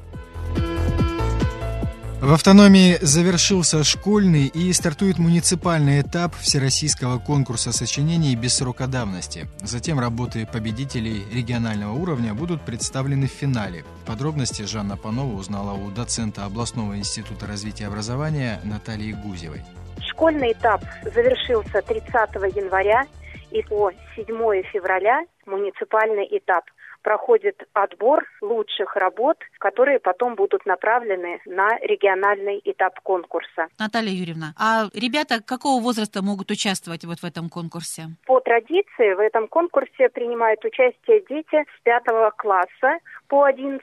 В автономии завершился школьный и стартует муниципальный этап всероссийского конкурса сочинений без срока давности. Затем работы победителей регионального уровня будут представлены в финале. Подробности Жанна Панова узнала у доцента областного института развития и образования Натальи Гузевой. Школьный этап завершился 30 января и по 7 февраля муниципальный этап. Проходит отбор лучших работ, которые потом будут направлены на региональный этап конкурса. Наталья Юрьевна, а ребята какого возраста могут участвовать вот в этом конкурсе? По традиции в этом конкурсе принимают участие дети с 5 класса по 11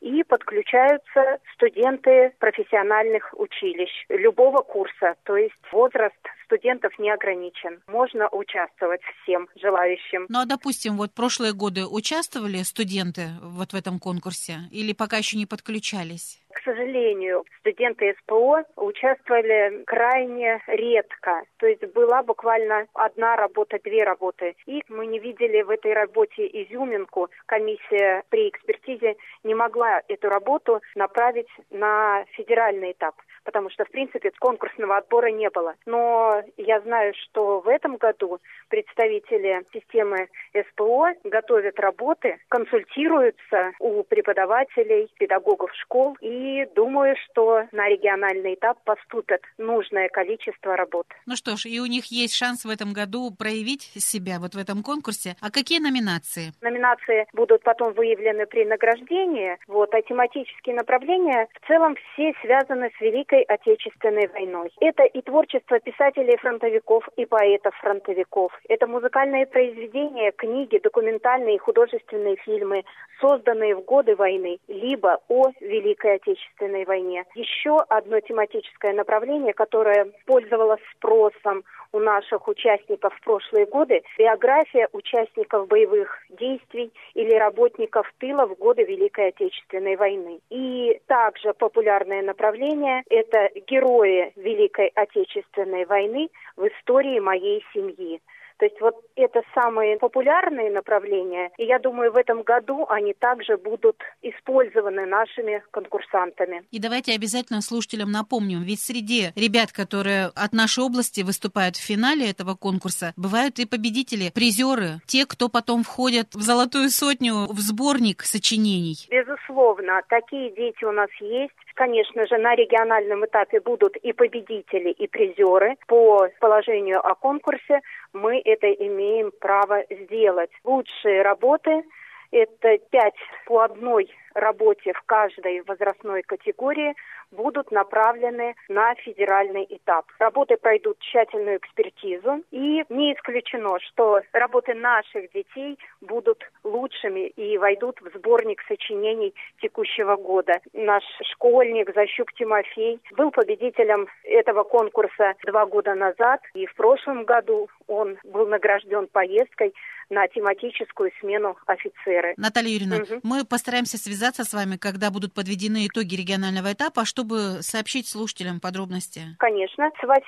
и подключаются студенты профессиональных училищ любого курса, то есть возраст студентов не ограничен. Можно участвовать всем желающим. Ну а допустим, вот прошлые годы участвовали студенты вот в этом конкурсе или пока еще не подключались? К сожалению, студенты СПО участвовали крайне редко. То есть была буквально одна работа, две работы. И мы не видели в этой работе изюминку. Комиссия при экспертизе не могла эту работу направить на федеральный этап, потому что, в принципе, конкурсного отбора не было. Но я знаю, что в этом году представители системы СПО готовят работы, консультируются у преподавателей, педагогов школ и думаю, что на региональный этап поступят нужное количество работ. Ну что ж, и у них есть шанс в этом году проявить себя вот в этом конкурсе. А какие номинации? Номинации будут потом выявлены при награждении. А тематические направления в целом все связаны с Великой Отечественной войной. Это и творчество писателей-фронтовиков, и поэтов-фронтовиков. Это музыкальные произведения, книги, документальные и художественные фильмы, созданные в годы войны, либо о Великой Отечественной войне. Еще одно тематическое направление, которое пользовалось спросом у наших участников в прошлые годы, биография участников боевых действий или работников тыла в годы Великой Отечественной войны. И также популярное направление – это герои Великой Отечественной войны в истории моей семьи. То есть вот это самые популярные направления, и я думаю, в этом году они также будут использованы нашими конкурсантами. И давайте обязательно слушателям напомним, ведь среди ребят, которые от нашей области выступают в финале этого конкурса, бывают и победители, призеры, те, кто потом входят в золотую сотню, в сборник сочинений. Безусловно, такие дети у нас есть. Конечно же, на региональном этапе будут и победители, и призеры. По положению о конкурсе мы это имеем право сделать. Лучшие работы – это 5 по одной работе в каждой возрастной категории будут направлены на федеральный этап. Работы пройдут тщательную экспертизу, и не исключено, что работы наших детей будут лучшими и войдут в сборник сочинений текущего года. Наш школьник Защук Тимофей был победителем этого конкурса 2 года назад, и в прошлом году он был награжден поездкой на тематическую смену офицеры. Наталья Юрьевна, мы постараемся связаться с вами, когда будут подведены итоги регионального этапа, чтобы сообщить слушателям подробности. Конечно. С 8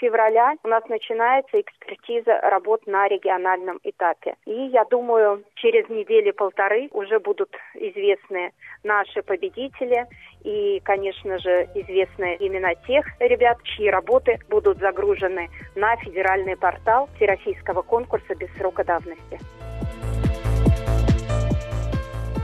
февраля у нас начинается экспертиза работ на региональном этапе. И я думаю, через недели-полторы уже будут известны наши победители и, конечно же, известны имена тех ребят, чьи работы будут загружены на федеральный портал Всероссийского конкурса без срока давности.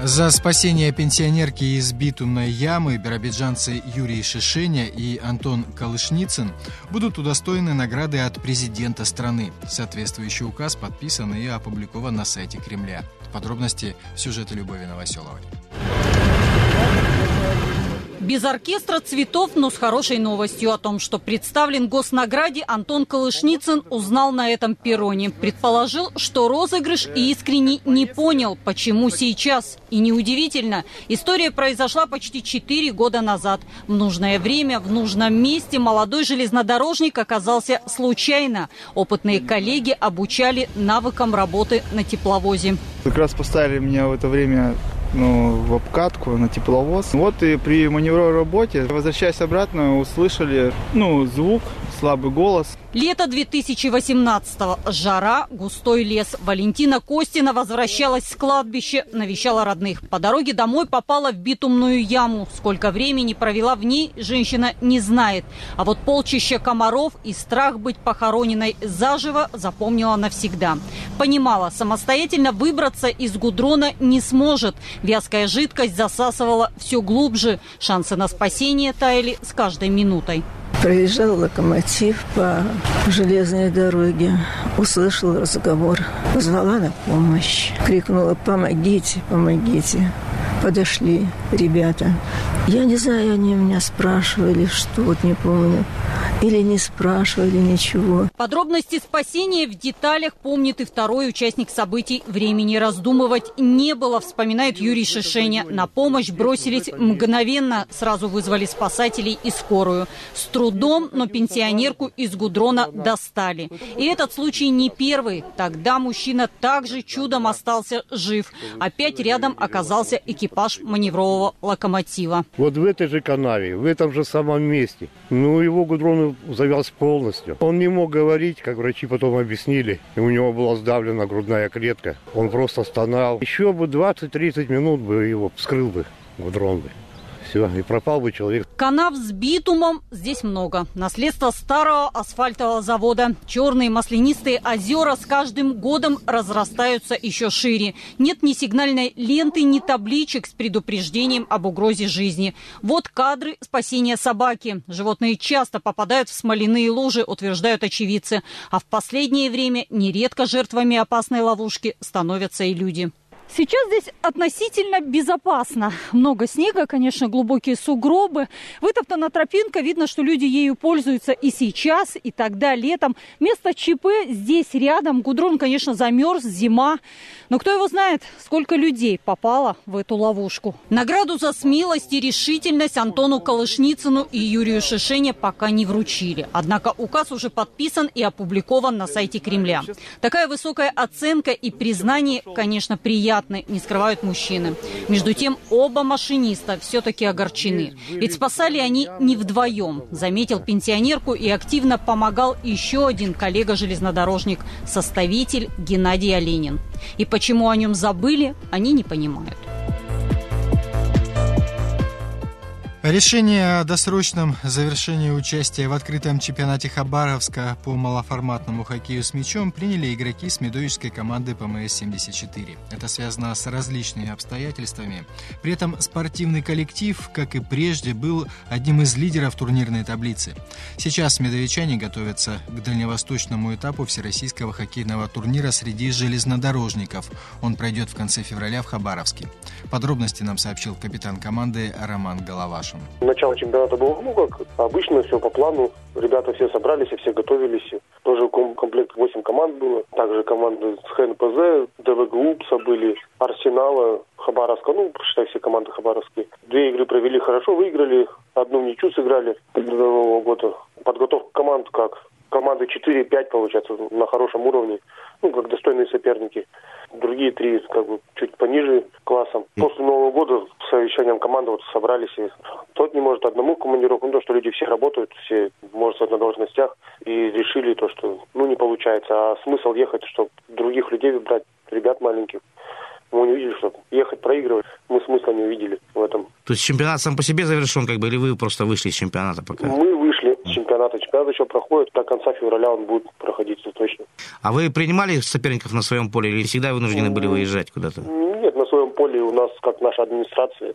За спасение пенсионерки из битумной ямы биробиджанцы Юрий Шишеня и Антон Калышницын будут удостоены награды от президента страны. Соответствующий указ подписан и опубликован на сайте Кремля. Подробности сюжета Любови Новоселовой. Без оркестра цветов, но с хорошей новостью о том, что представлен госнаграде, Антон Калышницын узнал на этом перроне. Предположил, что розыгрыш, и искренне не понял, почему сейчас. И неудивительно, история произошла почти 4 года назад. В нужное время, в нужном месте молодой железнодорожник оказался случайно. Опытные коллеги обучали навыкам работы на тепловозе. Как раз поставили меня в это время в обкатку, на тепловоз. И при маневровой работе, возвращаясь обратно, услышали звук, слабый голос. Лето 2018-го. Жара, густой лес. Валентина Костина возвращалась с кладбища, навещала родных. По дороге домой попала в битумную яму. Сколько времени провела в ней, женщина не знает. А вот полчища комаров и страх быть похороненной заживо запомнила навсегда. Понимала, самостоятельно выбраться из гудрона не сможет. Вязкая жидкость засасывала все глубже. Шансы на спасение таяли с каждой минутой. Проезжал локомотив по железной дороге. Услышала разговор. Позвала на помощь. Крикнула: «Помогите, помогите». Подошли ребята. Я не знаю, они меня спрашивали, что, не помню. или не спрашивали ничего. Подробности спасения в деталях помнит и второй участник событий. Времени раздумывать не было, вспоминает Юрий Шишеня. На помощь бросились мгновенно, сразу вызвали спасателей и скорую. С трудом, но пенсионерку из гудрона достали. И этот случай не первый. Тогда мужчина также чудом остался жив. Опять рядом оказался экипаж маневрового локомотива. Вот в этой же канаве, в этом же самом месте. Ну, его гудрон завяз полностью. Он не мог говорить, как врачи потом объяснили. И у него была сдавлена грудная клетка. Он просто стонал. Еще бы 20-30 минут бы его вскрыл бы гудрон бы. Все, и пропал бы человек. Канав с битумом здесь много. Наследство старого асфальтового завода. Черные маслянистые озера с каждым годом разрастаются еще шире. Нет ни сигнальной ленты, ни табличек с предупреждением об угрозе жизни. Вот кадры спасения собаки. Животные часто попадают в смоляные лужи, утверждают очевидцы. А в последнее время нередко жертвами опасной ловушки становятся и люди. Сейчас здесь относительно безопасно. Много снега, конечно, глубокие сугробы. Вытоптана тропинка. Видно, что люди ею пользуются и сейчас, и тогда, летом. Место ЧП здесь рядом. Гудрон, конечно, замерз, зима. Но кто его знает, сколько людей попало в эту ловушку. Награду за смелость и решительность Антону Калышницыну и Юрию Шишене пока не вручили. Однако указ уже подписан и опубликован на сайте Кремля. Такая высокая оценка и признание, конечно, приятно. Не скрывают мужчины. Между тем, оба машиниста все-таки огорчены. Ведь спасали они не вдвоем. Заметил пенсионерку и активно помогал еще один коллега-железнодорожник, составитель Геннадий Оленин. И почему о нем забыли, они не понимают. Решение о досрочном завершении участия в открытом чемпионате Хабаровска по малоформатному хоккею с мячом приняли игроки Смедовической команды ПМС-74. Это связано с различными обстоятельствами. При этом спортивный коллектив, как и прежде, был одним из лидеров турнирной таблицы. Сейчас смедовичане готовятся к дальневосточному этапу всероссийского хоккейного турнира среди железнодорожников. Он пройдет в конце февраля в Хабаровске. Подробности нам сообщил капитан команды Роман Головашин. Начало чемпионата было, как обычно, все по плану. Ребята все собрались и все готовились. Тоже комплект 8 команд было. Также команды с ХНПЗ, ДВГУ были, Арсенала, Хабаровска. Ну, считай, все команды хабаровские. Две игры провели хорошо, выиграли. Одну в ничью сыграли до Нового года. Подготовка команд как? Команды 4-5, получается, на хорошем уровне. Ну, как достойные соперники. Другие три, как бы, чуть пониже классом. После Нового года с совещанием команды вот собрались. И тот не может одному командировку, ну, то, что люди все работают, все, может, на должностях. И решили то, что, ну, не получается. А смысл ехать, чтобы других людей выбрать, ребят маленьких. Мы не увидели, что ехать проигрывать. Мы смысла не увидели в этом. То есть чемпионат сам по себе завершен, как бы, или вы просто вышли из чемпионата пока? Мы вышли из чемпионата. Чемпионат еще проходит. До конца февраля он будет проходить, это точно. А вы принимали соперников на своем поле или всегда вынуждены были выезжать куда-то? Нет, на своем поле у нас, как наша администрация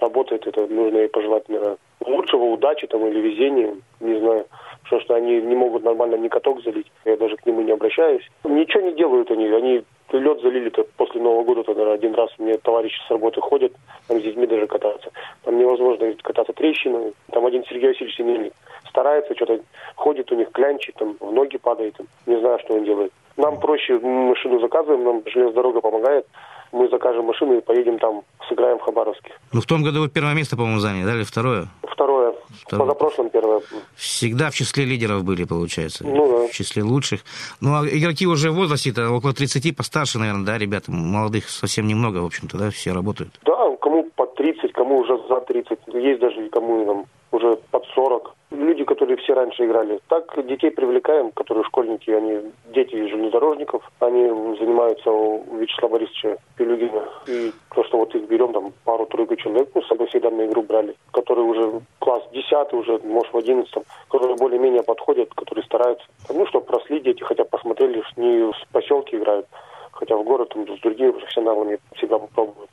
работает, это нужно и пожелать, наверное, лучшего удачи там или везения, не знаю. Потому что они не могут нормально ни каток залить. Я даже к нему не обращаюсь. Ничего не делают они. Они лед залили-то после Нового года. Тогда один раз у меня товарищи с работы ходят, там с детьми даже кататься. Там невозможно кататься трещинами. Там один Сергей Васильевич Синельник старается, что-то ходит у них, клянчит, там, в ноги падает. Там. Не знаю, что он делает. Нам проще, мы машину заказываем, нам железнодорога помогает. Мы закажем машину и поедем там, сыграем в Хабаровске. Ну, в том году вы первое место, по-моему, заняли, да, или второе? Второе. Позапрошлом первое. Всегда в числе лидеров были, получается. Ну, да. В числе лучших. Ну, а игроки уже в возрасте-то около 30, постарше, наверное, да, ребята? Молодых совсем немного, в общем-то, да, все работают? Да, кому по 30, кому уже за 30. Есть даже кому там уже под 40. Люди, которые все раньше играли. Так детей привлекаем, которые школьники, они дети железнодорожников, они занимаются у Вячеслава Борисовича Пилюгина. И то, что вот их берем, там, пару-тройку человек, ну, с собой всегда на игру брали, которые уже класс 10, уже, может, в 11, которые более-менее подходят, которые стараются. Ну, чтобы росли дети, хотя посмотрели, не в поселке играют, хотя в город там, с другими профессионалами всегда попробуют.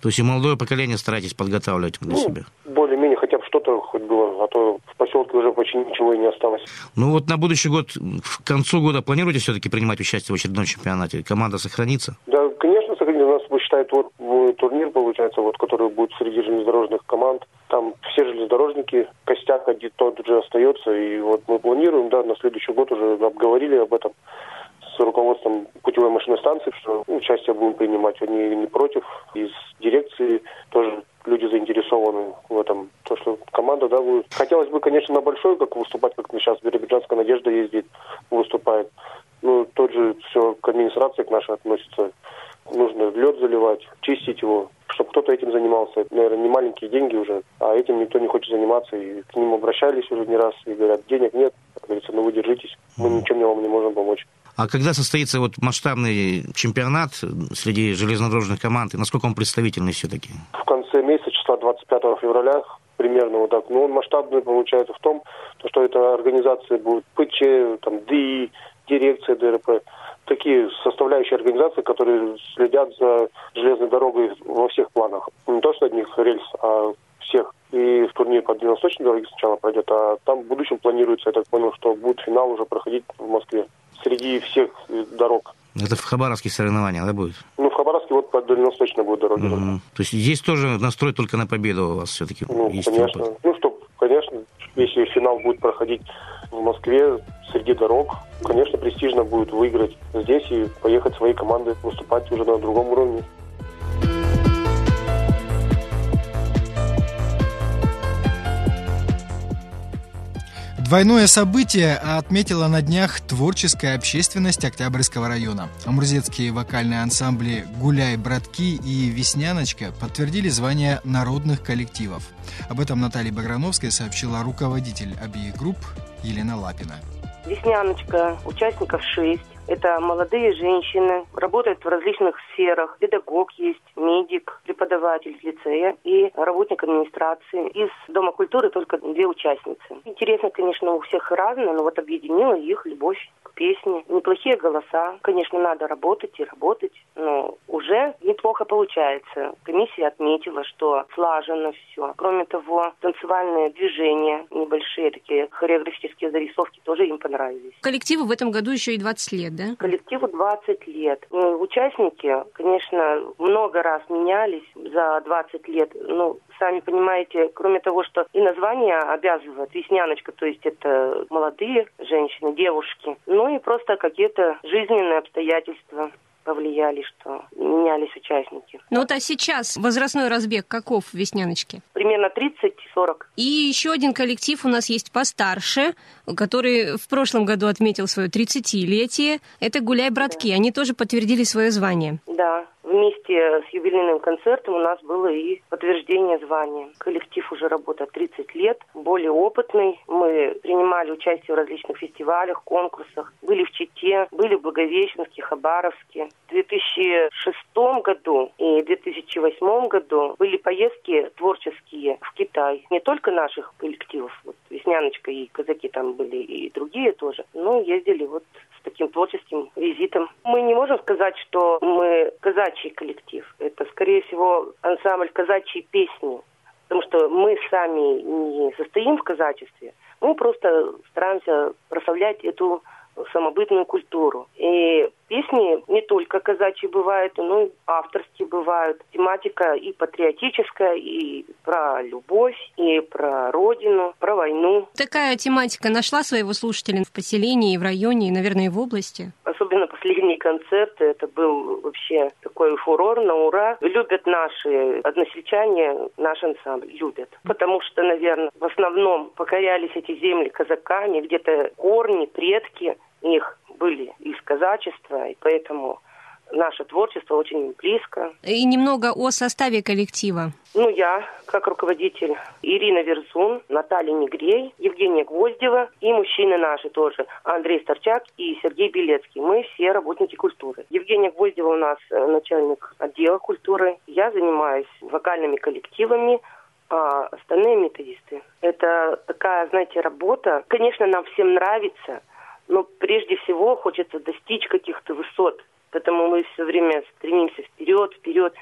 То есть и молодое поколение старайтесь подготавливать для себя? Более-менее, хотя бы что-то хоть было, а то в поселке уже почти ничего и не осталось. Ну вот на будущий год, к концу года планируете все-таки принимать участие в очередном чемпионате? Команда сохранится? Да, конечно, сохранится. У нас, вы считаете, вот турнир, получается, вот, который будет среди железнодорожных команд. Там все железнодорожники, костяк. частях один тот же остается. И вот мы планируем, да, на следующий год уже обговорили об этом с руководством путевой машинной станции, что участие будем принимать. Они не против. Из дирекции тоже люди заинтересованы в этом. То, что команда, да, будет. Хотелось бы, конечно, на большой, как выступать, как сейчас Биробиджанская Надежда ездит, выступает. Ну, тот же все к администрации к нашей относится. Нужно лед заливать, чистить его, чтобы кто-то этим занимался. Это, наверное, не маленькие деньги уже, а этим никто не хочет заниматься. И к ним обращались уже не раз и говорят, денег нет. Как говорится, ну вы держитесь, мы ничем вам не можем помочь. А когда состоится вот масштабный чемпионат среди железнодорожных команд, и насколько он представительный все-таки? В конце месяца, числа 25 февраля, примерно вот так. Но он масштабный получается в том, что это организации будут ПЧ, там, ДИ, дирекция ДРП. Такие составляющие организации, которые следят за железной дорогой во всех планах. Не то, что одних рельс, а всех. И в турнире по дальневосточной дороге сначала пройдет, а там в будущем планируется, я так понял, что будет финал уже проходить в Москве среди всех дорог. Это в Хабаровске соревнования, да, будет? Ну, в Хабаровске вот по дальневосточной будет дороги. Mm-hmm. То есть здесь тоже настрой только на победу у вас все-таки? Ну, есть конечно. Опыт. Ну, что, конечно, если финал будет проходить в Москве среди дорог, конечно, престижно будет выиграть здесь и поехать своей командой выступать уже на другом уровне. Двойное событие отметила на днях творческая общественность Октябрьского района. Амурзецкие вокальные ансамбли «Гуляй, братки» и «Весняночка» подтвердили звание народных коллективов. Об этом Наталье Баграновской сообщила руководитель обеих групп Елена Лапина. «Весняночка», участников 6. Это молодые женщины, работают в различных сферах. Педагог есть, медик, преподаватель лицея и работник администрации. Из Дома культуры только 2 участницы. Интересно, конечно, у всех разное, но вот объединила их любовь к песне. Неплохие голоса. Конечно, надо работать и работать, но уже неплохо получается. Комиссия отметила, что слажено все. Кроме того, танцевальные движения, небольшие такие хореографические зарисовки тоже им понравились. Коллективу в этом году еще и 20 лет. Да? Коллективу 20 лет. Участники, конечно, много раз менялись за 20 лет. Ну, сами понимаете, кроме того, что и название обязывает «Весняночка», то есть это молодые женщины, девушки, ну и просто какие-то жизненные обстоятельства повлияли, что менялись участники. Ну вот а сейчас возрастной разбег каков в «Весняночке»? Примерно 30-40. И еще один коллектив у нас есть постарше, который в прошлом году отметил свое 30-летие. Это «Гуляй, братки». Да. Они тоже подтвердили свое звание. Да. Вместе с юбилейным концертом у нас было и подтверждение звания. Коллектив уже работает 30 лет, более опытный. Мы принимали участие в различных фестивалях, конкурсах. Были в Чите, были в Благовещенске, Хабаровске. В 2006 году и 2008 году были поездки творческие в Китай. Не только наших коллективов. Вот «Весняночка» и «Казаки» там были, и другие тоже. Но ездили вот с таким творческим визитом. Мы не можем сказать, что мы казачий коллектив. Это, скорее всего, ансамбль казачьей песни. Потому что мы сами не состоим в казачестве. Мы просто стараемся прославлять эту самобытную культуру. И песни не только казачьи бывают, но и авторские бывают. Тематика и патриотическая, и про любовь, и про родину, про войну. Такая тематика нашла своего слушателя в поселении, в районе, и, наверное, в области? Особенно последние концерты. Это был вообще такой фурор на ура. Любят наши односельчане, наш ансамбль любят. Потому что, наверное, в основном покорялись эти земли казаками, где-то корни, предки их были из казачества, и поэтому наше творчество очень близко. И немного о составе коллектива. Ну, я, как руководитель, Ирина Верзун, Наталья Негрей, Евгения Гвоздева и мужчины наши тоже, Андрей Старчак и Сергей Белецкий. Мы все работники культуры. Евгения Гвоздева у нас начальник отдела культуры. Я занимаюсь вокальными коллективами, а остальные методисты. Это такая, знаете, работа. Конечно, нам всем нравится, но прежде всего хочется достичь каких-то высот, поэтому мы все время стремимся вперед, вперед.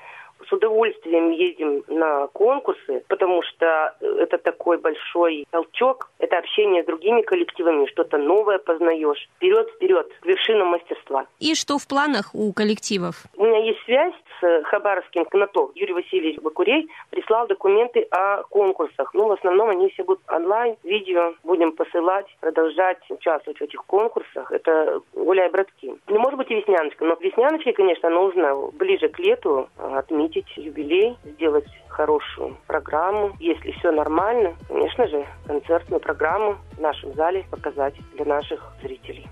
С удовольствием ездим на конкурсы, потому что это такой большой толчок, это общение с другими коллективами, что-то новое познаешь. Вперед, вперед, к вершинам мастерства. И что в планах у коллективов? У меня есть связь с хабаровским Кнатов. Юрий Васильевич Бакурей, прислал документы о конкурсах. Ну, в основном они все будут онлайн, видео будем посылать, продолжать участвовать в этих конкурсах. Это «Гуляй, братки». Ну, может быть, и «Весняночка». Но к «Весняночке», конечно, нужно ближе к лету отметить юбилей, сделать хорошую программу. Если все нормально, конечно же, концертную программу в нашем зале показать для наших зрителей.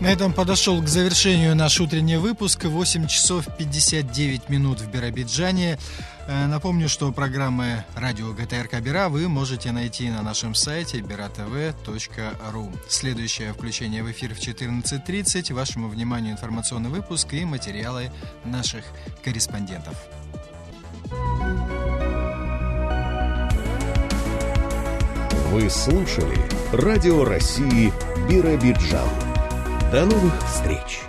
На этом подошел к завершению наш утренний выпуск. 8 часов 59 минут в Биробиджане. Напомню, что программы радио ГТРК Бира вы можете найти на нашем сайте biratv.ru. Следующее включение в эфир в 14:30. Вашему вниманию информационный выпуск и материалы наших корреспондентов. Вы слушали Радио России Биробиджан. До новых встреч!